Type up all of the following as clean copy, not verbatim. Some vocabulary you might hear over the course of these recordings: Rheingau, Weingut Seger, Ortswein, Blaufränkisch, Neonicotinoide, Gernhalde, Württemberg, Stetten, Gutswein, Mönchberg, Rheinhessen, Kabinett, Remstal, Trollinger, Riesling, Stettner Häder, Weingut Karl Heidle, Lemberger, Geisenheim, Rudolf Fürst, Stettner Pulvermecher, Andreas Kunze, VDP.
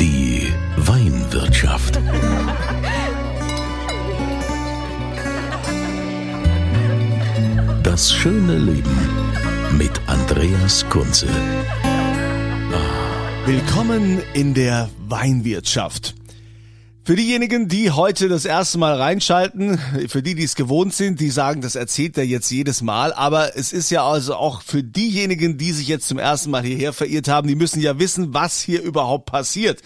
Die Weinwirtschaft. Das schöne Leben. Mit Andreas Kunze. Willkommen in der Weinwirtschaft. Für diejenigen, die heute das erste Mal reinschalten, für die, die es gewohnt sind, die sagen, das erzählt er jetzt jedes Mal. Aber es ist ja also auch für diejenigen, die sich jetzt zum ersten Mal hierher verirrt haben, die müssen ja wissen, was hier überhaupt passiert.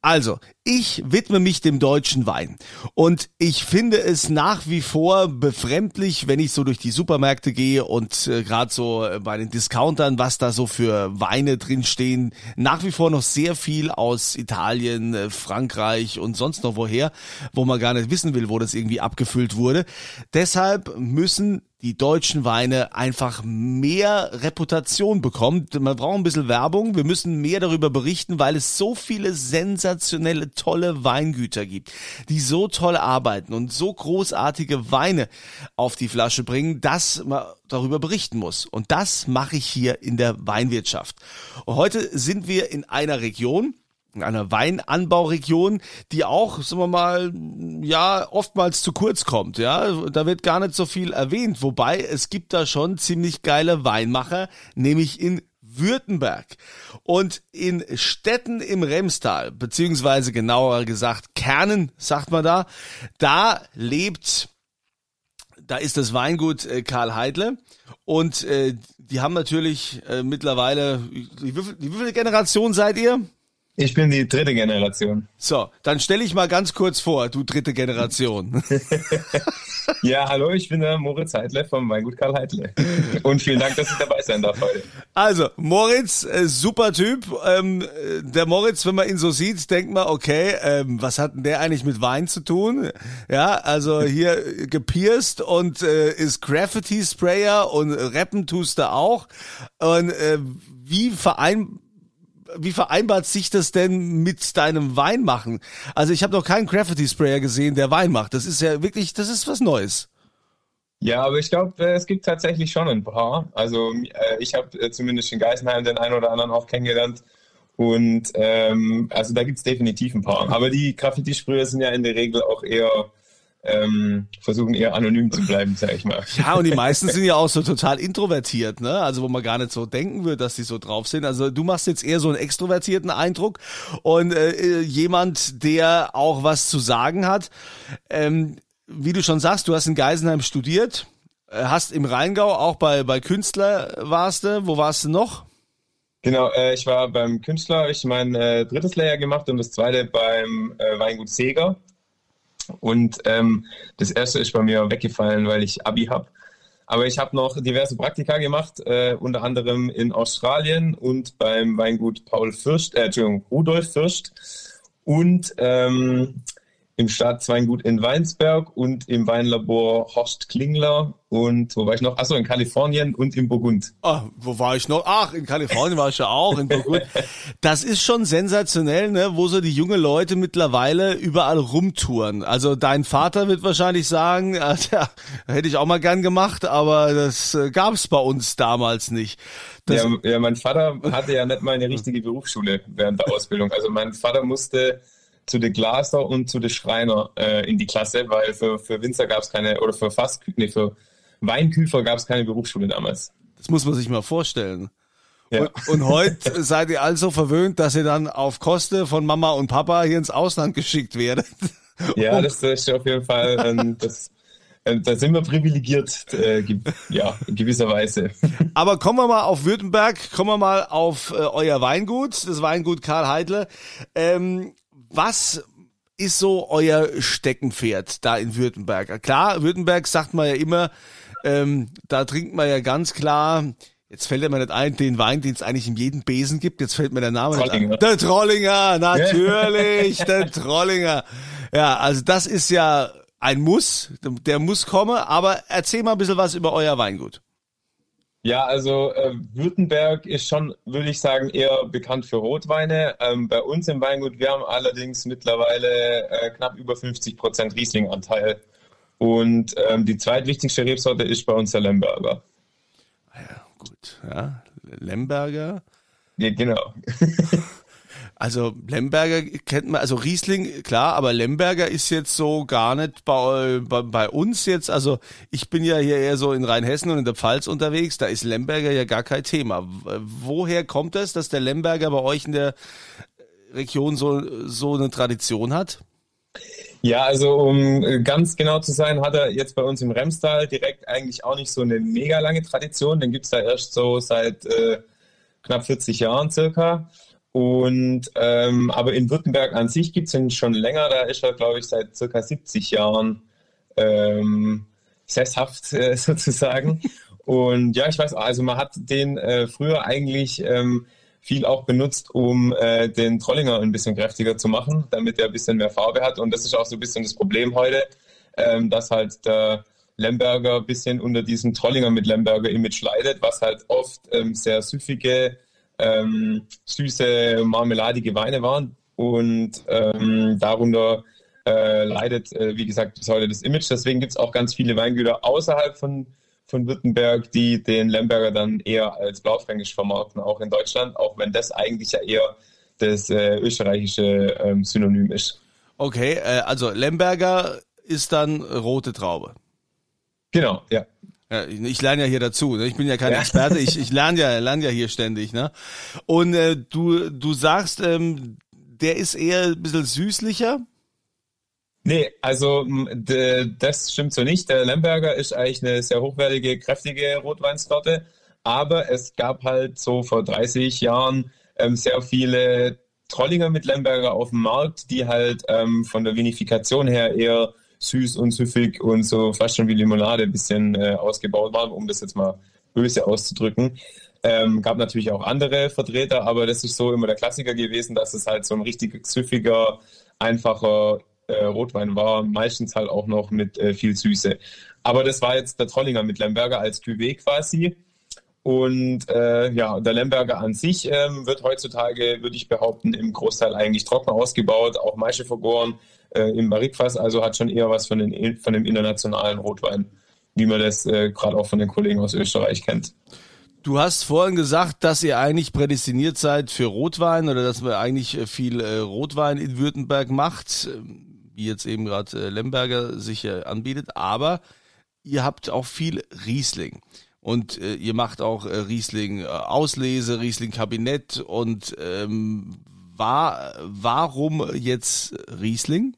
Also, ich widme mich dem deutschen Wein und ich finde es nach wie vor befremdlich, wenn ich so durch die Supermärkte gehe und gerade so bei den Discountern, was da so für Weine drinstehen, nach wie vor noch sehr viel aus Italien, Frankreich und sonst noch woher, wo man gar nicht wissen will, wo das irgendwie abgefüllt wurde. Deshalb müssen die deutschen Weine einfach mehr Reputation bekommen. Man braucht ein bisschen Werbung, wir müssen mehr darüber berichten, weil es so viele sensationelle, tolle Weingüter gibt, die so toll arbeiten und so großartige Weine auf die Flasche bringen, dass man darüber berichten muss. Und das mache ich hier in der Weinwirtschaft. Und heute sind wir in einer Region, in einer Weinanbauregion, die auch, sagen wir mal, ja, oftmals zu kurz kommt, ja. Da wird gar nicht so viel erwähnt, wobei es gibt da schon ziemlich geile Weinmacher, nämlich in Württemberg und in Stetten im Remstal, beziehungsweise genauer gesagt Kernen, sagt man da. Da ist das Weingut Karl Heidle und die haben natürlich mittlerweile, wie viele Generationen seid ihr? Ich bin die dritte Generation. So, dann stelle ich mal ganz kurz vor, du dritte Generation. Ja, hallo, ich bin der Moritz Haidle vom Weingut Karl Heidle. Und vielen Dank, dass ich dabei sein darf heute. Also, Moritz, super Typ. Der Moritz, wenn man ihn so sieht, denkt man, okay, was hat denn der eigentlich mit Wein zu tun? Ja, also hier gepierst und ist Graffiti-Sprayer und rappen tust er auch. Und wie vereinbart sich das denn mit deinem Weinmachen? Also ich habe noch keinen Graffiti-Sprayer gesehen, der Wein macht. Das ist ja wirklich, das ist was Neues. Ja, aber ich glaube, es gibt tatsächlich schon ein paar. Also ich habe zumindest in Geisenheim den einen oder anderen auch kennengelernt. Und also da gibt es definitiv ein paar. Aber die Graffiti-Sprayer sind ja in der Regel auch eher, versuchen eher anonym zu bleiben, sag ich mal. Ja, und die meisten sind ja auch so total introvertiert, ne? Also wo man gar nicht so denken würde, dass die so drauf sind. Also du machst jetzt eher so einen extrovertierten Eindruck und jemand, der auch was zu sagen hat. Wie du schon sagst, du hast in Geisenheim studiert, hast im Rheingau auch bei Künstler warst du. Wo warst du noch? Genau, ich war beim Künstler, habe ich mein drittes Lehrjahr gemacht und das zweite beim Weingut Seger. Und das erste ist bei mir weggefallen, weil ich Abi habe. Aber ich habe noch diverse Praktika gemacht, unter anderem in Australien und beim Weingut Rudolf Fürst und im Staatsweingut in Weinsberg und im Weinlabor Horst Klingler und wo war ich noch? Achso, in Kalifornien und in Burgund. Ah, wo war ich noch? Ach, in Kalifornien war ich ja auch, in Burgund. Das ist schon sensationell, ne? Wo so die jungen Leute mittlerweile überall rumtouren. Also dein Vater wird wahrscheinlich sagen, ja, hätte ich auch mal gern gemacht, aber das gab es bei uns damals nicht. Ja, mein Vater hatte ja nicht mal eine richtige Berufsschule während der Ausbildung. Also mein Vater musste zu den Glaser und zu den Schreiner in die Klasse, weil für Winzer gab es keine, oder für Weinküfer gab es keine Berufsschule damals. Das muss man sich mal vorstellen. Ja. Und heute seid ihr also verwöhnt, dass ihr dann auf Kosten von Mama und Papa hier ins Ausland geschickt werdet. Ja, das ist auf jeden Fall da sind wir privilegiert, ja, in gewisser Weise. Aber kommen wir mal auf Württemberg, kommen wir mal auf euer Weingut, das Weingut Karl Heidle. Was ist so euer Steckenpferd da in Württemberg? Klar, Württemberg sagt man ja immer, Da trinkt man ja ganz klar, jetzt fällt mir nicht ein, den Wein, den es eigentlich in jedem Besen gibt, jetzt fällt mir der Name nicht ein. Der Trollinger, natürlich, der Trollinger. Ja, also das ist ja ein Muss, der muss kommen, aber erzähl mal ein bisschen was über euer Weingut. Ja, also Württemberg ist schon, würde ich sagen, eher bekannt für Rotweine. Bei uns im Weingut, wir haben allerdings mittlerweile knapp über 50% Rieslinganteil. Und die zweitwichtigste Rebsorte ist bei uns der Lemberger. Ja, gut. Ja, Lemberger. Ja, genau. Also Lemberger kennt man, also Riesling, klar, aber Lemberger ist jetzt so gar nicht bei uns jetzt, also ich bin ja hier eher so in Rheinhessen und in der Pfalz unterwegs, da ist Lemberger ja gar kein Thema. Woher kommt es, dass der Lemberger bei euch in der Region so eine Tradition hat? Ja, also um ganz genau zu sein, hat er jetzt bei uns im Remstal direkt eigentlich auch nicht so eine mega lange Tradition, den gibt es da erst so seit knapp 40 Jahren circa. Und aber in Württemberg an sich gibt es ihn schon länger, da ist er, glaube ich, seit circa 70 Jahren sesshaft sozusagen. Und ja, ich weiß, also man hat den früher eigentlich viel auch benutzt, um den Trollinger ein bisschen kräftiger zu machen, damit er ein bisschen mehr Farbe hat. Und das ist auch so ein bisschen das Problem heute, dass halt der Lemberger ein bisschen unter diesem Trollinger mit Lemberger-Image leidet, was halt oft sehr süffige, süße, marmeladige Weine waren und darunter leidet, wie gesagt, bis heute das Image. Deswegen gibt es auch ganz viele Weingüter außerhalb von Württemberg, die den Lemberger dann eher als blaufränkisch vermarkten, auch in Deutschland, auch wenn das eigentlich ja eher das österreichische Synonym ist. Okay, also Lemberger ist dann rote Traube. Genau, ja. Ja, ich lerne ja hier dazu, ne? Ich bin ja kein Experte, ich lerne ja hier ständig, ne? Und du sagst, der ist eher ein bisschen süßlicher? Nee, also das stimmt so nicht. Der Lemberger ist eigentlich eine sehr hochwertige, kräftige Rotweinsorte, aber es gab halt so vor 30 Jahren sehr viele Trollinger mit Lemberger auf dem Markt, die halt von der Vinifikation her eher süß und süffig und so fast schon wie Limonade ein bisschen ausgebaut waren, um das jetzt mal böse auszudrücken. Gab natürlich auch andere Vertreter, aber das ist so immer der Klassiker gewesen, dass es halt so ein richtig süffiger, einfacher Rotwein war, meistens halt auch noch mit viel Süße. Aber das war jetzt der Trollinger mit Lemberger als Cuvée quasi. Und ja, der Lemberger an sich wird heutzutage, würde ich behaupten, im Großteil eigentlich trocken ausgebaut, auch Maische vergoren, im Barrique-Fass, also hat schon eher was von dem internationalen Rotwein, wie man das gerade auch von den Kollegen aus Österreich kennt. Du hast vorhin gesagt, dass ihr eigentlich prädestiniert seid für Rotwein oder dass man eigentlich viel Rotwein in Württemberg macht, wie jetzt eben gerade Lemberger sich anbietet, aber ihr habt auch viel Riesling. Und ihr macht auch Riesling-Auslese, Riesling-Kabinett und warum jetzt Riesling?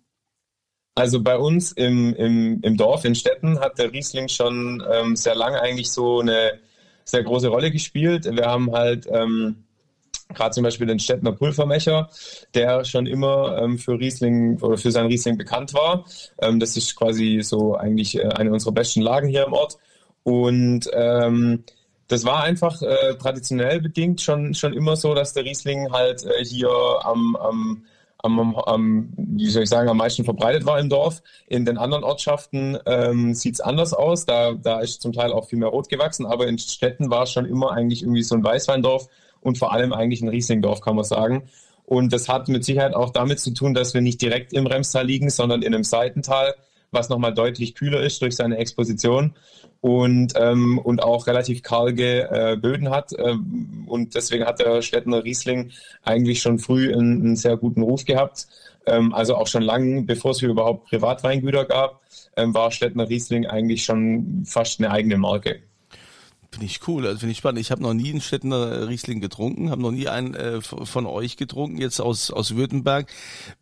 Also bei uns im Dorf in Stetten hat der Riesling schon sehr lange eigentlich so eine sehr große Rolle gespielt. Wir haben halt gerade zum Beispiel den Stettner Pulvermecher, der schon immer für Riesling oder für seinen Riesling bekannt war. Das ist quasi so eigentlich eine unserer besten Lagen hier im Ort. Und das war einfach traditionell bedingt schon immer so, dass der Riesling halt hier am meisten verbreitet war im Dorf. In den anderen Ortschaften sieht es anders aus, da ist zum Teil auch viel mehr rot gewachsen, aber in Stetten war es schon immer eigentlich irgendwie so ein Weißweindorf und vor allem eigentlich ein Rieslingdorf, kann man sagen. Und das hat mit Sicherheit auch damit zu tun, dass wir nicht direkt im Remstal liegen, sondern in einem Seitental, was nochmal deutlich kühler ist durch seine Exposition und auch relativ karge Böden hat. Und deswegen hat der Stettner Riesling eigentlich schon früh einen sehr guten Ruf gehabt. Also auch schon lange, bevor es überhaupt Privatweingüter gab, war Stettner Riesling eigentlich schon fast eine eigene Marke. Finde ich cool, also finde ich spannend. Ich habe noch nie einen Stettner Riesling getrunken, habe noch nie einen von euch getrunken, jetzt aus Württemberg.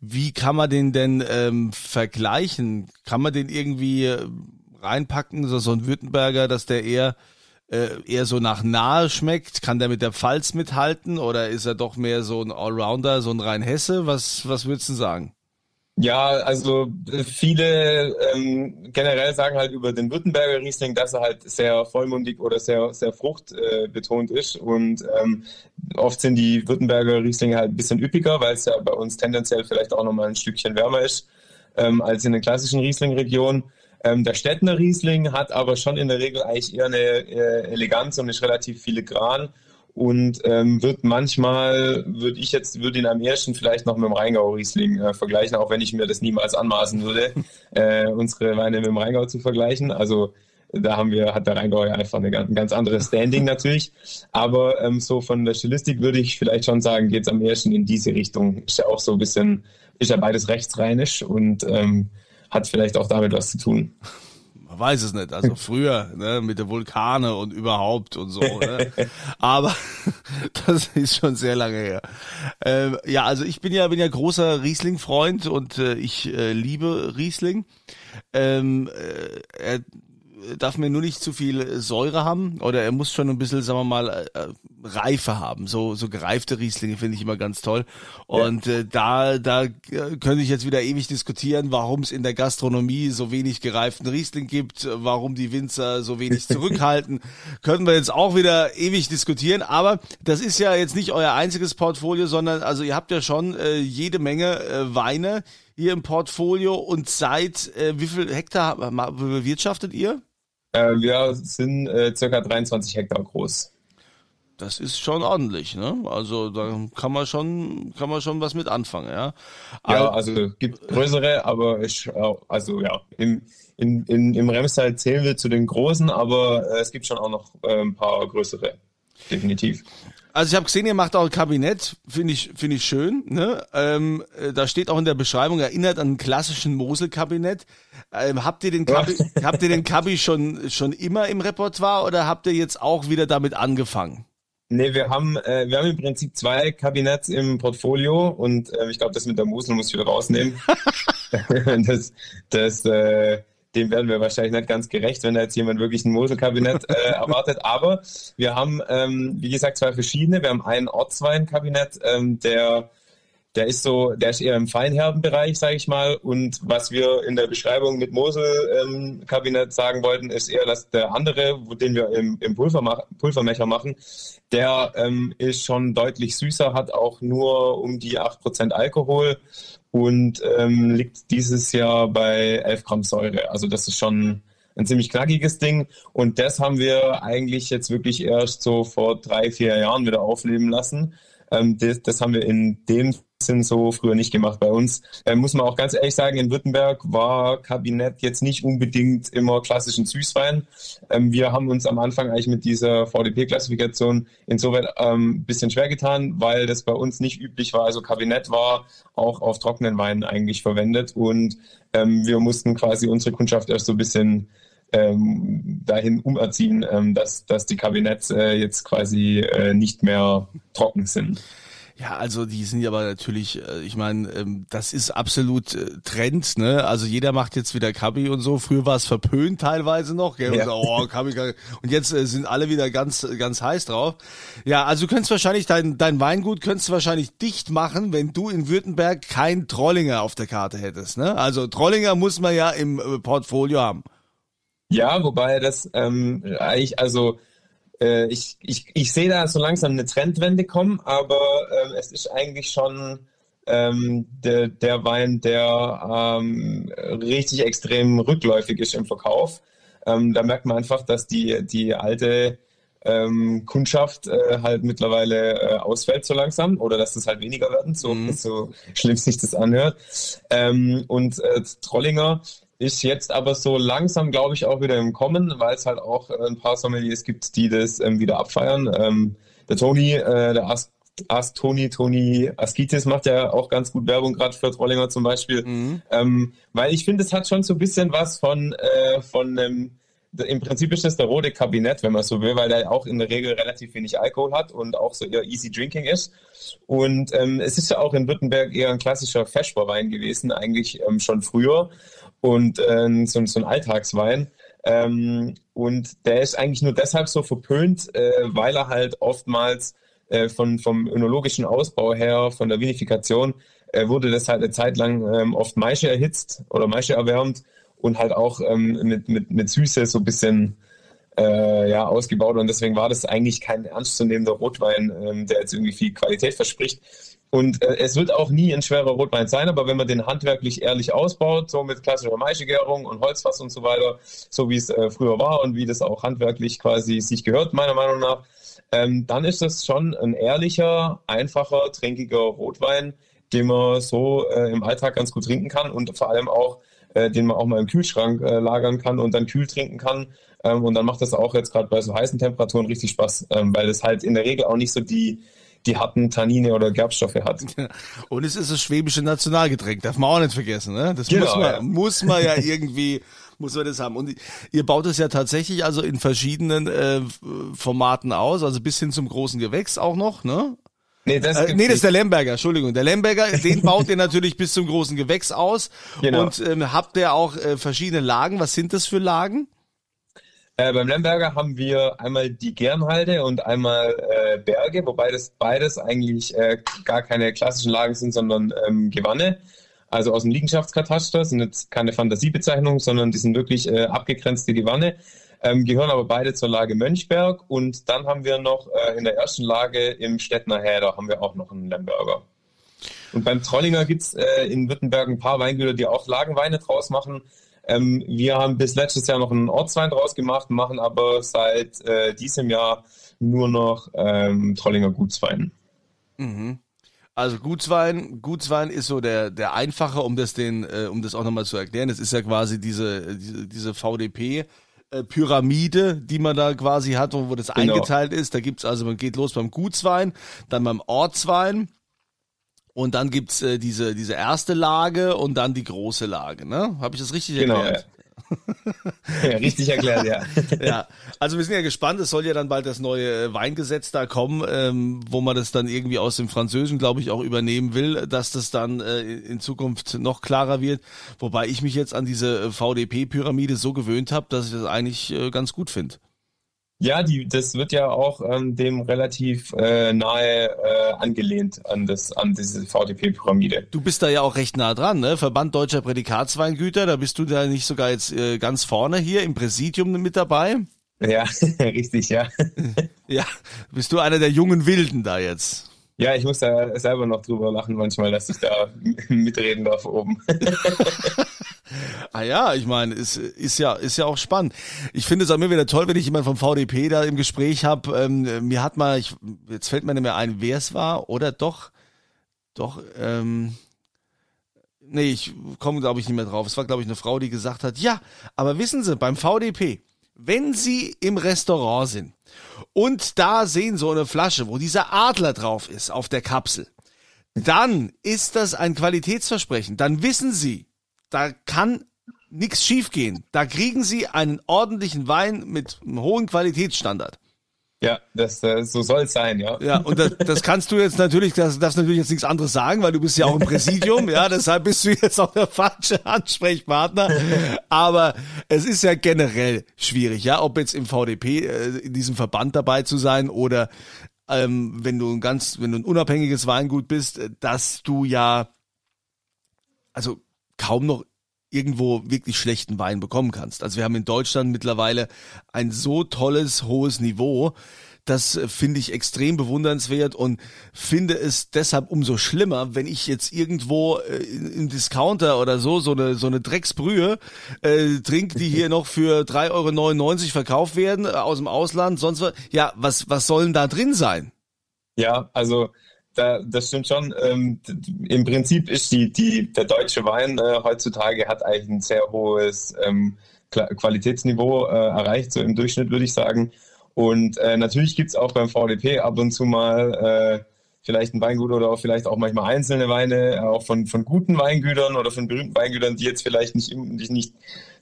Wie kann man den denn vergleichen? Kann man den irgendwie reinpacken, so ein Württemberger, dass der eher so nach Nahe schmeckt? Kann der mit der Pfalz mithalten oder ist er doch mehr so ein Allrounder, so ein Rheinhesse? Was würdest du sagen? Ja, also viele generell sagen halt über den Württemberger Riesling, dass er halt sehr vollmundig oder sehr fruchtbetont ist, und oft sind die Württemberger Rieslinge halt ein bisschen üppiger, weil es ja bei uns tendenziell vielleicht auch nochmal ein Stückchen wärmer ist als in den klassischen Riesling-Regionen. Der Stettner Riesling hat aber schon in der Regel eigentlich eher eine Eleganz und ist relativ filigran. Und wird manchmal, würde ich ihn am ersten vielleicht noch mit dem Rheingau Riesling vergleichen, auch wenn ich mir das niemals anmaßen würde, unsere Weine mit dem Rheingau zu vergleichen. Also da hat der Rheingau ja einfach ein ganz anderes Standing natürlich. Aber so von der Stilistik würde ich vielleicht schon sagen, geht es am ersten in diese Richtung. Ist ja auch so ein bisschen, ist ja beides rechtsrheinisch und hat vielleicht auch damit was zu tun. Man weiß es nicht, also früher, ne, mit den Vulkane und überhaupt und so, ne? Aber das ist schon sehr lange her. Ja, also ich bin ja großer Riesling-Freund und ich liebe Riesling. Er darf mir nur nicht zu viel Säure haben, oder er muss schon ein bisschen, sagen wir mal, Reife haben. So gereifte Rieslinge finde ich immer ganz toll. Und ja. Da könnte ich jetzt wieder ewig diskutieren, warum es in der Gastronomie so wenig gereiften Riesling gibt, warum die Winzer so wenig zurückhalten. Können wir jetzt auch wieder ewig diskutieren, aber das ist ja jetzt nicht euer einziges Portfolio, sondern also ihr habt ja schon jede Menge Weine hier im Portfolio, und seit wie viel Hektar bewirtschaftet ihr? Wir sind ca. 23 Hektar groß. Das ist schon ordentlich, ne? Also da kann man schon was mit anfangen, ja. Ja, also gibt größere, aber im Remstal zählen wir zu den großen, aber es gibt schon auch noch ein paar größere, definitiv. Also ich habe gesehen, ihr macht auch ein Kabinett, finde ich schön, ne? Da steht auch in der Beschreibung, erinnert an einen klassischen Mosel-Kabinett. Habt ihr den Kabi schon immer im Repertoire, oder habt ihr jetzt auch wieder damit angefangen? Nee, wir haben im Prinzip zwei Kabinetts im Portfolio, und ich glaube, das mit der Mosel muss ich wieder rausnehmen. Dem werden wir wahrscheinlich nicht ganz gerecht, wenn da jetzt jemand wirklich ein Moselkabinett erwartet. Aber wir haben, wie gesagt, zwei verschiedene. Wir haben ein Ortsweinkabinett, der ist eher im feinherben Bereich, sage ich mal. Und was wir in der Beschreibung mit Moselkabinett sagen wollten, ist eher, dass der andere, den wir im Pulvermecher machen, der ist schon deutlich süßer, hat auch nur um die 8% Alkohol. Und liegt dieses Jahr bei 11 Gramm Säure. Also das ist schon ein ziemlich knackiges Ding. Und das haben wir eigentlich jetzt wirklich erst so vor 3-4 Jahren wieder aufleben lassen. Das haben wir in dem Sinn so früher nicht gemacht bei uns. Muss man auch ganz ehrlich sagen, in Württemberg war Kabinett jetzt nicht unbedingt immer klassischen Süßwein. Wir haben uns am Anfang eigentlich mit dieser VDP-Klassifikation insoweit ein bisschen schwer getan, weil das bei uns nicht üblich war. Also Kabinett war auch auf trockenen Weinen eigentlich verwendet, und wir mussten quasi unsere Kundschaft erst so ein bisschen dahin umerziehen, dass die Kabinetts jetzt quasi nicht mehr trocken sind. Ja, also die sind ja aber natürlich, ich meine, das ist absolut Trend, ne? Also jeder macht jetzt wieder Kabi und so. Früher war es verpönt teilweise noch, gell? Ja. Und, Kabi. Und jetzt sind alle wieder ganz, ganz heiß drauf. Ja, also du könntest wahrscheinlich dein Weingut dicht machen, wenn du in Württemberg kein Trollinger auf der Karte hättest, ne? Also Trollinger muss man ja im Portfolio haben. Ja, wobei das ich sehe da so langsam eine Trendwende kommen, aber es ist eigentlich schon der Wein, der richtig extrem rückläufig ist im Verkauf. Da merkt man einfach, dass die alte Kundschaft halt mittlerweile ausfällt so langsam, oder dass das halt weniger werden, so schlimm sich das anhört. Und Trollinger ist jetzt aber so langsam, glaube ich, auch wieder im Kommen, weil es halt auch ein paar Sommeliers gibt, die das wieder abfeiern. Der Tony, Tony Aschitis macht ja auch ganz gut Werbung, gerade für Trollinger zum Beispiel. Mhm. Weil ich finde, es hat schon so ein bisschen was von einem, im Prinzip ist das der rote Kabinett, wenn man so will, weil der auch in der Regel relativ wenig Alkohol hat und auch so eher easy drinking ist. Und es ist ja auch in Württemberg eher ein klassischer Feschbarwein gewesen, eigentlich schon früher. Und so ein Alltagswein. Und der ist eigentlich nur deshalb so verpönt, weil er halt oftmals vom önologischen Ausbau her, von der Vinifikation, wurde das halt eine Zeit lang oft Maische erhitzt oder Maische erwärmt und halt auch mit Süße so ein bisschen ausgebaut. Und deswegen war das eigentlich kein ernstzunehmender Rotwein, der jetzt irgendwie viel Qualität verspricht. Und es wird auch nie ein schwerer Rotwein sein, aber wenn man den handwerklich ehrlich ausbaut, so mit klassischer Maischegärung und Holzfass und so weiter, so wie es früher war und wie das auch handwerklich quasi sich gehört, meiner Meinung nach, dann ist das schon ein ehrlicher, einfacher, trinkiger Rotwein, den man so im Alltag ganz gut trinken kann und vor allem auch, den man auch mal im Kühlschrank lagern kann und dann kühl trinken kann. Und dann macht das auch jetzt gerade bei so heißen Temperaturen richtig Spaß, weil das halt in der Regel auch nicht so die harten Tannine oder Gerbstoffe hat. Und es ist das schwäbische Nationalgetränk, darf man auch nicht vergessen, ne? Das genau, muss man ja irgendwie, muss man das haben. Und ihr baut es ja tatsächlich also in verschiedenen Formaten aus, also bis hin zum großen Gewächs auch noch, ne? Das ist der Lemberger, Entschuldigung. Der Lemberger, den baut ihr natürlich bis zum großen Gewächs aus. Genau. Und habt ihr auch verschiedene Lagen. Was sind das für Lagen? Beim Lemberger haben wir einmal die Gernhalde und einmal Berge, wobei das beides eigentlich gar keine klassischen Lagen sind, sondern Gewanne. Also aus dem Liegenschaftskataster, sind jetzt keine Fantasiebezeichnungen, sondern die sind wirklich abgegrenzte Gewanne. Gehören aber beide zur Lage Mönchberg, und dann haben wir noch in der ersten Lage im Stettner Häder haben wir auch noch einen Lemberger. Und beim Trollinger gibt es in Württemberg ein paar Weingüter, die auch Lagenweine draus machen. Wir haben bis letztes Jahr noch einen Ortswein draus gemacht, machen aber seit diesem Jahr nur noch Trollinger Gutswein. Mhm. Also Gutswein ist so der einfache, um das auch nochmal zu erklären. Das ist ja quasi diese VDP Pyramide, die man da quasi hat, wo das genau eingeteilt ist. Da gibt's also, man geht los beim Gutswein, dann beim Ortswein und dann gibt's diese erste Lage und dann die große Lage, ne? Habe ich das richtig erklärt? Ja. Ja, richtig erklärt, ja. Ja. Also wir sind ja gespannt, es soll ja dann bald das neue Weingesetz da kommen, wo man das dann irgendwie aus dem Französischen, glaube ich, auch übernehmen will, dass das dann in Zukunft noch klarer wird. Wobei ich mich jetzt an diese VDP-Pyramide so gewöhnt habe, dass ich das eigentlich ganz gut finde. Ja, das wird ja auch dem relativ nahe angelehnt an diese VDP-Pyramide. Du bist da ja auch recht nah dran, ne? Verband Deutscher Prädikatsweingüter, da bist du da nicht sogar jetzt ganz vorne hier im Präsidium mit dabei? Ja, richtig, ja. Ja, bist du einer der jungen Wilden da jetzt? Ja, ich muss da selber noch drüber lachen manchmal, dass ich da mitreden darf oben. Ah ja, ich meine, ist ja auch spannend. Ich finde es auch immer wieder toll, wenn ich jemanden vom VDP da im Gespräch habe. Mir hat mal, jetzt fällt mir nicht mehr ein, wer es war, oder doch, nee, ich komme, glaube ich, nicht mehr drauf. Es war, glaube ich, eine Frau, die gesagt hat, ja, aber wissen Sie, beim VDP, wenn Sie im Restaurant sind und da sehen so eine Flasche, wo dieser Adler drauf ist, auf der Kapsel, dann ist das ein Qualitätsversprechen. Dann wissen Sie, da kann nichts schiefgehen. Da kriegen Sie einen ordentlichen Wein mit einem hohen Qualitätsstandard. Ja, das so soll es sein, ja. Ja, und das kannst du jetzt natürlich, das darfst natürlich jetzt nichts anderes sagen, weil du bist ja auch im Präsidium, ja, deshalb bist du jetzt auch der falsche Ansprechpartner. Aber es ist ja generell schwierig, ja, ob jetzt im VDP, in diesem Verband dabei zu sein oder wenn du ein unabhängiges Weingut bist, dass du ja also kaum noch irgendwo wirklich schlechten Wein bekommen kannst. Also wir haben in Deutschland mittlerweile ein so tolles, hohes Niveau. Das finde ich extrem bewundernswert und finde es deshalb umso schlimmer, wenn ich jetzt irgendwo im Discounter oder so eine Drecksbrühe trinke, die hier noch für 3,99 Euro verkauft werden aus dem Ausland, sonst was. Ja, was soll denn da drin sein? Ja, also das stimmt schon. Im Prinzip ist der deutsche Wein heutzutage hat eigentlich ein sehr hohes Qualitätsniveau erreicht, so im Durchschnitt würde ich sagen. Und natürlich gibt es auch beim VDP ab und zu mal vielleicht ein Weingut oder auch vielleicht auch manchmal einzelne Weine, auch von guten Weingütern oder von berühmten Weingütern, die jetzt vielleicht nicht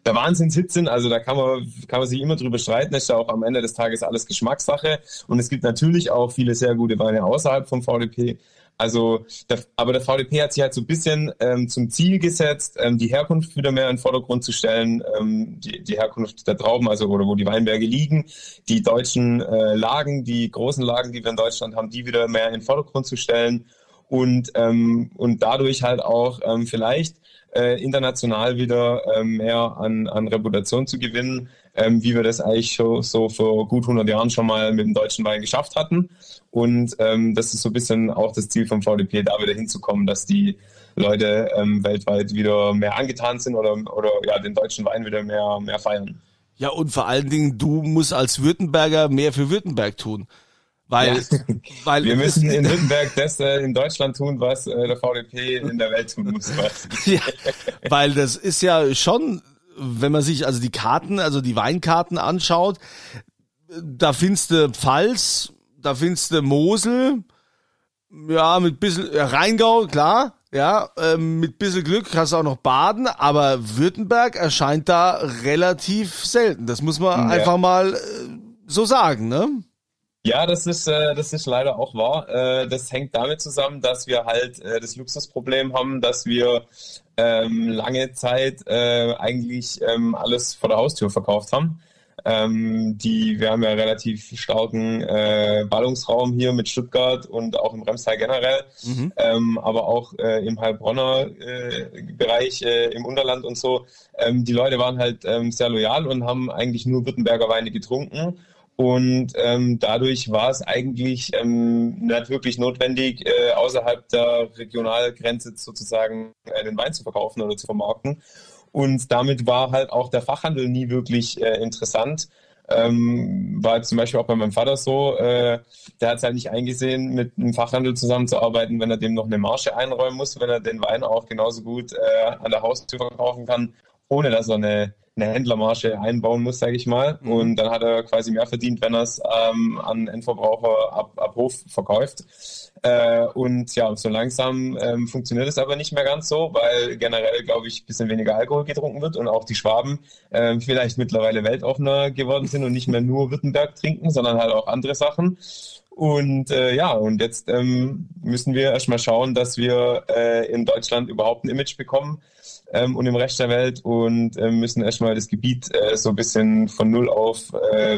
der Wahnsinnshit sind. Also da kann man sich immer drüber streiten, ist ja auch am Ende des Tages alles Geschmackssache. Und es gibt natürlich auch viele sehr gute Weine außerhalb vom VDP. Also, aber der VDP hat sich halt so ein bisschen zum Ziel gesetzt, die Herkunft wieder mehr in den Vordergrund zu stellen, die Herkunft der Trauben, also oder wo die Weinberge liegen, die deutschen Lagen, die großen Lagen, die wir in Deutschland haben, die wieder mehr in den Vordergrund zu stellen und dadurch halt auch vielleicht international wieder mehr an Reputation zu gewinnen, wie wir das eigentlich so vor gut 100 Jahren schon mal mit dem deutschen Wein geschafft hatten. Und das ist so ein bisschen auch das Ziel vom VDP, da wieder hinzukommen, dass die Leute weltweit wieder mehr angetan sind oder ja, den deutschen Wein wieder mehr feiern. Ja, und vor allen Dingen, du musst als Württemberger mehr für Württemberg tun. Weil wir müssen in Württemberg das in Deutschland tun, was der VDP in der Welt tun muss. Ja, weil das ist ja schon, wenn man sich also die Weinkarten anschaut, da findest du Pfalz, da findest du Mosel, ja, mit bisschen Rheingau, klar, ja, mit bisschen Glück hast du auch noch Baden, aber Württemberg erscheint da relativ selten. Das muss man einfach mal so sagen, ne? Ja, das ist leider auch wahr. Das hängt damit zusammen, dass wir halt das Luxusproblem haben, dass wir lange Zeit eigentlich alles vor der Haustür verkauft haben. Wir haben ja relativ starken Ballungsraum hier mit Stuttgart und auch im Remstal generell, aber auch im Heilbronner Bereich, im Unterland und so. Die Leute waren halt sehr loyal und haben eigentlich nur Württemberger Weine getrunken. Und dadurch war es eigentlich nicht wirklich notwendig, außerhalb der Regionalgrenze sozusagen den Wein zu verkaufen oder zu vermarkten. Und damit war halt auch der Fachhandel nie wirklich interessant. War zum Beispiel auch bei meinem Vater so, der hat es halt nicht eingesehen, mit einem Fachhandel zusammenzuarbeiten, wenn er dem noch eine Marge einräumen muss, wenn er den Wein auch genauso gut an der Haustür verkaufen kann, ohne dass er eine Händlermarge einbauen muss, sage ich mal. Und dann hat er quasi mehr verdient, wenn er es an Endverbraucher ab Hof verkauft. Und ja, so langsam funktioniert es aber nicht mehr ganz so, weil generell, glaube ich, ein bisschen weniger Alkohol getrunken wird und auch die Schwaben vielleicht mittlerweile weltoffener geworden sind und nicht mehr nur Württemberg trinken, sondern halt auch andere Sachen. Und und jetzt müssen wir erstmal schauen, dass wir in Deutschland überhaupt ein Image bekommen, und im Rest der Welt, und müssen erstmal das Gebiet so ein bisschen von Null auf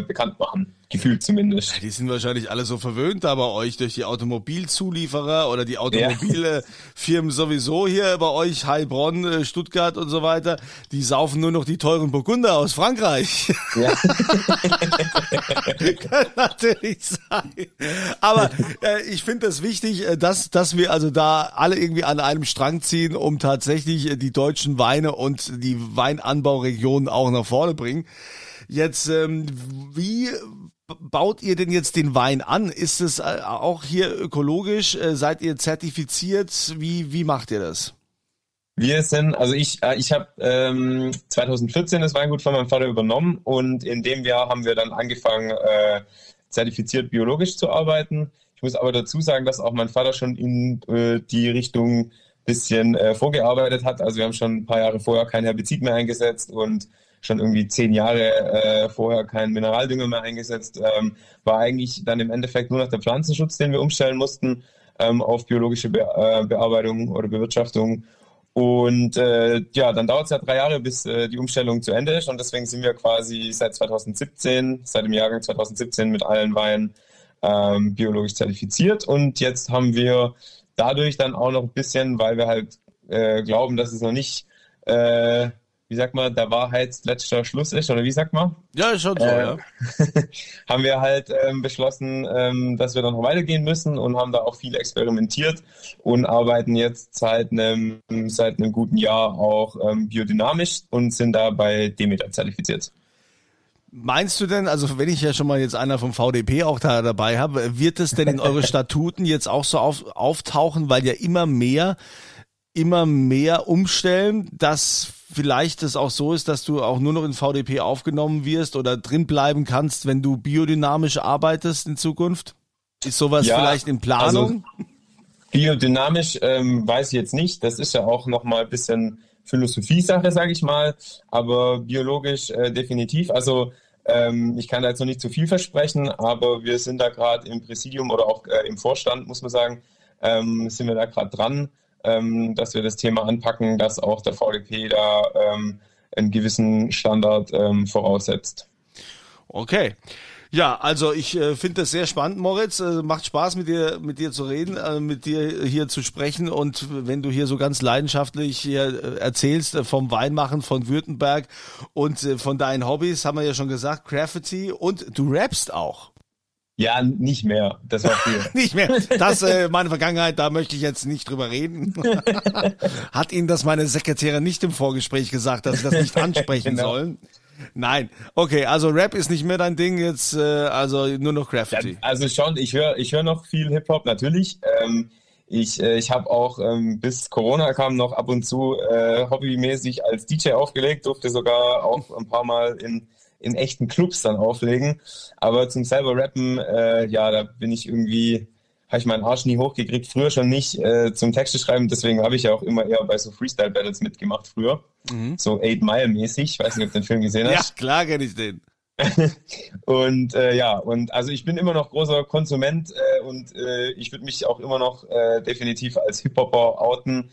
bekannt machen, gefühlt zumindest. Ja, die sind wahrscheinlich alle so verwöhnt da bei euch durch die Automobilzulieferer oder die Automobilfirmen sowieso hier bei euch, Heilbronn, Stuttgart und so weiter, die saufen nur noch die teuren Burgunder aus Frankreich. Ja. Kann natürlich sein. Aber ich finde das wichtig, dass wir also da alle irgendwie an einem Strang ziehen, um tatsächlich die deutsche Weine und die Weinanbauregionen auch nach vorne bringen. Jetzt, wie baut ihr denn jetzt den Wein an? Ist es auch hier ökologisch? Seid ihr zertifiziert? Wie macht ihr das? Wir sind, also ich habe 2014 das Weingut von meinem Vater übernommen, und in dem Jahr haben wir dann angefangen, zertifiziert biologisch zu arbeiten. Ich muss aber dazu sagen, dass auch mein Vater schon in die Richtung bisschen vorgearbeitet hat. Also wir haben schon ein paar Jahre vorher kein Herbizid mehr eingesetzt und schon irgendwie 10 Jahre vorher kein Mineraldünger mehr eingesetzt. War eigentlich dann im Endeffekt nur noch der Pflanzenschutz, den wir umstellen mussten auf biologische Bearbeitung oder Bewirtschaftung. Und dann dauert es ja 3 Jahre, bis die Umstellung zu Ende ist. Und deswegen sind wir quasi seit dem Jahrgang 2017 mit allen Weinen biologisch zertifiziert. Und jetzt haben wir dadurch dann auch noch ein bisschen, weil wir halt glauben, dass es noch nicht, der Wahrheit letzter Schluss ist, oder wie sagt man? Ja, ist schon so, ja. Haben wir halt beschlossen, dass wir dann noch weitergehen müssen, und haben da auch viel experimentiert und arbeiten jetzt seit einem guten Jahr auch biodynamisch und sind da bei Demeter zertifiziert. Meinst du denn, also wenn ich ja schon mal jetzt einer vom VDP auch da dabei habe, wird es denn in eure Statuten jetzt auch so auftauchen, weil ja immer mehr umstellen, dass vielleicht es auch so ist, dass du auch nur noch in VDP aufgenommen wirst oder drin bleiben kannst, wenn du biodynamisch arbeitest in Zukunft? Ist sowas vielleicht in Planung? Also biodynamisch weiß ich jetzt nicht, das ist ja auch nochmal ein bisschen Philosophie-Sache, sage ich mal, aber biologisch definitiv. Also ich kann da jetzt noch nicht zu viel versprechen, aber wir sind da gerade im Präsidium oder auch im Vorstand, muss man sagen, sind wir da gerade dran, dass wir das Thema anpacken, dass auch der VDP da einen gewissen Standard voraussetzt. Okay. Ja, also ich finde das sehr spannend, Moritz. Macht Spaß, mit dir zu reden, mit dir hier zu sprechen. Und wenn du hier so ganz leidenschaftlich hier erzählst vom Weinmachen von Württemberg und von deinen Hobbys, haben wir ja schon gesagt, Graffiti, und du rappst auch. Ja, nicht mehr. Das war früher. Nicht mehr. Das, meine Vergangenheit, da möchte ich jetzt nicht drüber reden. Hat Ihnen das meine Sekretärin nicht im Vorgespräch gesagt, dass Sie das nicht ansprechen sollen? Nein, okay, also Rap ist nicht mehr dein Ding jetzt, also nur noch Graffiti. Ja, also schon, ich höre noch viel Hip-Hop, natürlich. Ich habe auch, bis Corona kam, noch ab und zu hobbymäßig als DJ aufgelegt, durfte sogar auch ein paar Mal in echten Clubs dann auflegen. Aber zum selber Rappen, da bin ich irgendwie, habe ich meinen Arsch nie hochgekriegt, früher schon nicht, zum Texte schreiben, deswegen habe ich ja auch immer eher bei so Freestyle-Battles mitgemacht früher, so 8 Mile mäßig, ich weiß nicht, ob du den Film gesehen hast. Ja, klar kenne ich den. Und also ich bin immer noch großer Konsument und ich würde mich auch immer noch definitiv als Hip-Hopper outen,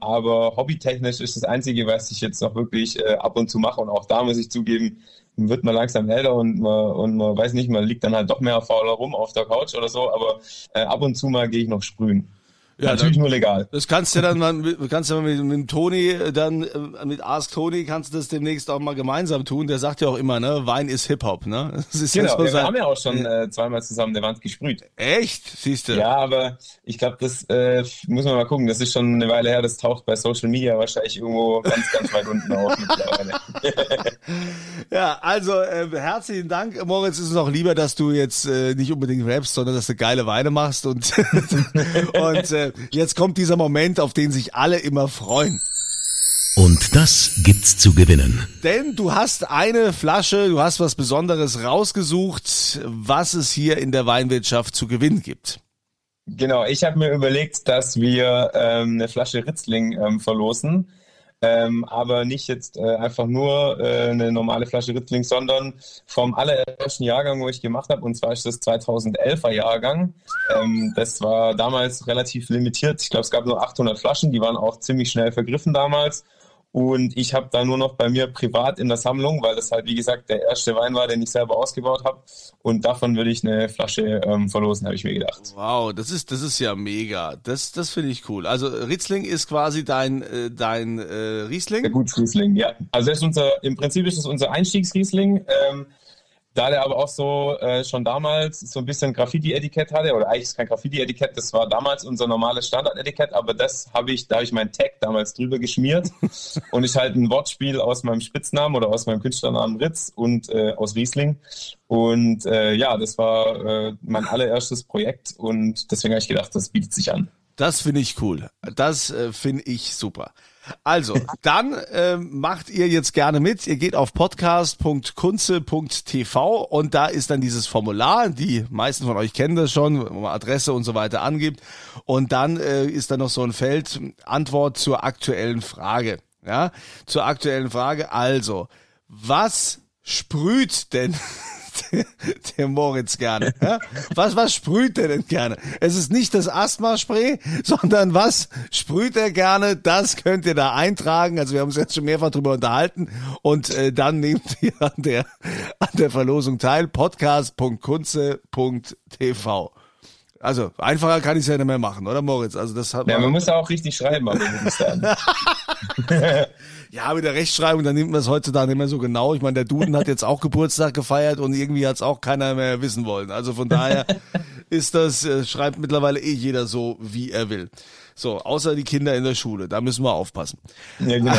aber hobbytechnisch ist das Einzige, was ich jetzt noch wirklich ab und zu mache, und auch da muss ich zugeben, wird man langsam älter und man weiß nicht, man liegt dann halt doch mehr fauler rum auf der Couch oder so, aber ab und zu mal gehe ich noch sprühen. Ja, natürlich dann, nur legal. Das kannst du dann mit Toni, dann mit Ask Toni kannst du das demnächst auch mal gemeinsam tun. Der sagt ja auch immer, ne, Wein ist Hip-Hop, ne? Das ist genau, wir haben ja auch schon zweimal zusammen der Wand gesprüht. Echt? Siehst du? Ja, aber ich glaube, das muss man mal gucken. Das ist schon eine Weile her, das taucht bei Social Media wahrscheinlich irgendwo ganz, ganz weit unten auf mittlerweile. Ja, also herzlichen Dank. Moritz, ist es noch lieber, dass du jetzt nicht unbedingt rappst, sondern dass du geile Weine machst und jetzt kommt dieser Moment, auf den sich alle immer freuen. Und das gibt's zu gewinnen. Denn du hast eine Flasche, du hast was Besonderes rausgesucht, was es hier in der Weinwirtschaft zu gewinnen gibt. Genau, ich habe mir überlegt, dass wir eine Flasche Riesling verlosen. Aber nicht jetzt einfach nur eine normale Flasche Riesling, sondern vom allerersten Jahrgang, wo ich gemacht habe, und zwar ist das 2011er Jahrgang. Das war damals relativ limitiert. Ich glaube, es gab nur 800 Flaschen, die waren auch ziemlich schnell vergriffen damals. Und ich habe da nur noch bei mir privat in der Sammlung, weil das halt, wie gesagt, der erste Wein war, den ich selber ausgebaut habe. Und davon würde ich eine Flasche verlosen, habe ich mir gedacht. Wow, das ist ja mega. Das finde ich cool. Also Riesling ist quasi dein Riesling? Der Gutsriesling, ja. Also das ist im Prinzip ist es unser Einstiegsriesling. Da der aber auch so schon damals so ein bisschen Graffiti-Etikett hatte, oder eigentlich ist kein Graffiti-Etikett, das war damals unser normales Standard-Etikett, aber da habe ich meinen Tag damals drüber geschmiert und ich halt ein Wortspiel aus meinem Spitznamen oder aus meinem Künstlernamen Ritz und aus Riesling. Und das war mein allererstes Projekt und deswegen habe ich gedacht, das bietet sich an. Das finde ich cool. Das finde ich super. Also, dann macht ihr jetzt gerne mit. Ihr geht auf podcast.kunze.tv und da ist dann dieses Formular. Die meisten von euch kennen das schon, wo man Adresse und so weiter angibt. Und dann ist da noch so ein Feld, Antwort zur aktuellen Frage. Ja, zur aktuellen Frage. Also, was sprüht denn der Moritz gerne? Ja? Was sprüht er denn gerne? Es ist nicht das Asthma-Spray, sondern was sprüht er gerne? Das könnt ihr da eintragen. Also wir haben uns jetzt schon mehrfach drüber unterhalten. Und dann nehmt ihr an der Verlosung teil. Podcast.kunze.tv. Also einfacher kann ich es ja nicht mehr machen, oder Moritz? Also das hat man. Ja, man muss ja auch richtig schreiben, aber ja, mit der Rechtschreibung, dann nimmt man es heutzutage nicht mehr so genau. Ich meine, der Duden hat jetzt auch Geburtstag gefeiert und irgendwie hat es auch keiner mehr wissen wollen. Also von daher ist das, schreibt mittlerweile jeder so, wie er will. So, außer die Kinder in der Schule, da müssen wir aufpassen. Ja, genau.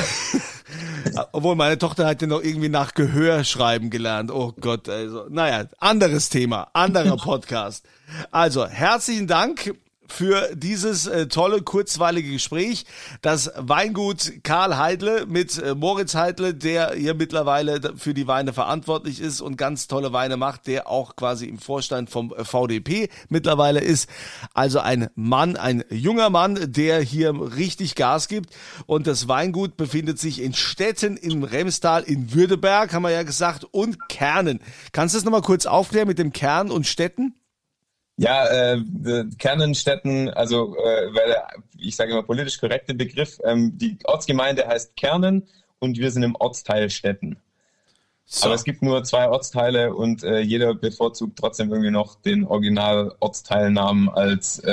Obwohl, meine Tochter hat ja noch irgendwie nach Gehör schreiben gelernt. Oh Gott, also, naja, anderes Thema, anderer Podcast. Also, herzlichen Dank für dieses tolle, kurzweilige Gespräch. Das Weingut Karl Heidle mit Moritz Haidle, der hier mittlerweile für die Weine verantwortlich ist und ganz tolle Weine macht, der auch quasi im Vorstand vom VDP mittlerweile ist. Also ein Mann, ein junger Mann, der hier richtig Gas gibt. Und das Weingut befindet sich in Stetten, im Remstal, in Württemberg, haben wir ja gesagt, und Kernen. Kannst du das nochmal kurz aufklären mit dem Kern und Stetten? Ja, Kernen, Stetten, also weil der, ich sage immer politisch korrekte Begriff, die Ortsgemeinde heißt Kernen und wir sind im Ortsteil Stetten. So. Aber es gibt nur 2 Ortsteile und jeder bevorzugt trotzdem irgendwie noch den Original-Ortsteilnamen als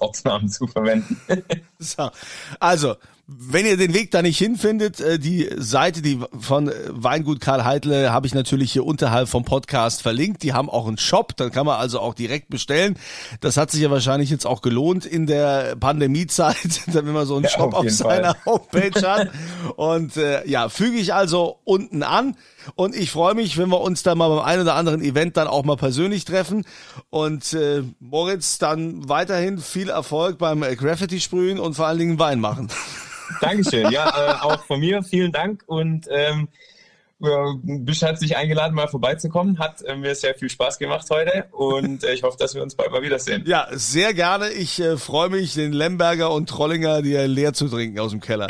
Ortsnamen zu verwenden. So. Also, wenn ihr den Weg da nicht hinfindet, die Seite die von Weingut Karl Heidle habe ich natürlich hier unterhalb vom Podcast verlinkt. Die haben auch einen Shop, dann kann man also auch direkt bestellen. Das hat sich ja wahrscheinlich jetzt auch gelohnt in der Pandemiezeit, wenn man so einen Shop auf seiner Homepage hat. Und ja, füge ich also unten an. Und ich freue mich, wenn wir uns dann mal beim einen oder anderen Event dann auch mal persönlich treffen. Und Moritz, dann weiterhin viel Erfolg beim Graffiti-Sprühen und vor allen Dingen Wein machen. Dankeschön. Ja, auch von mir vielen Dank und Bisch hat sich eingeladen, mal vorbeizukommen. Hat mir sehr viel Spaß gemacht heute und ich hoffe, dass wir uns bald mal wiedersehen. Ja, sehr gerne. Ich freue mich, den Lemberger und Trollinger dir leer zu trinken aus dem Keller.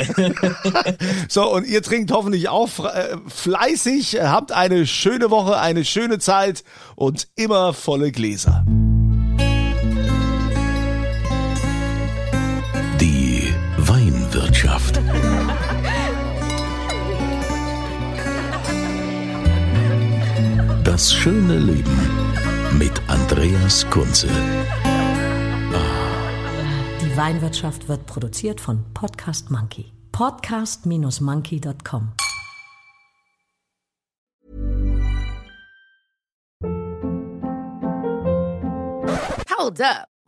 So, und ihr trinkt hoffentlich auch fleißig. Habt eine schöne Woche, eine schöne Zeit und immer volle Gläser. Wirtschaft. Das schöne Leben mit Andreas Kunze. Die Weinwirtschaft wird produziert von Podcast Monkey. Podcast-monkey.com. Hold up.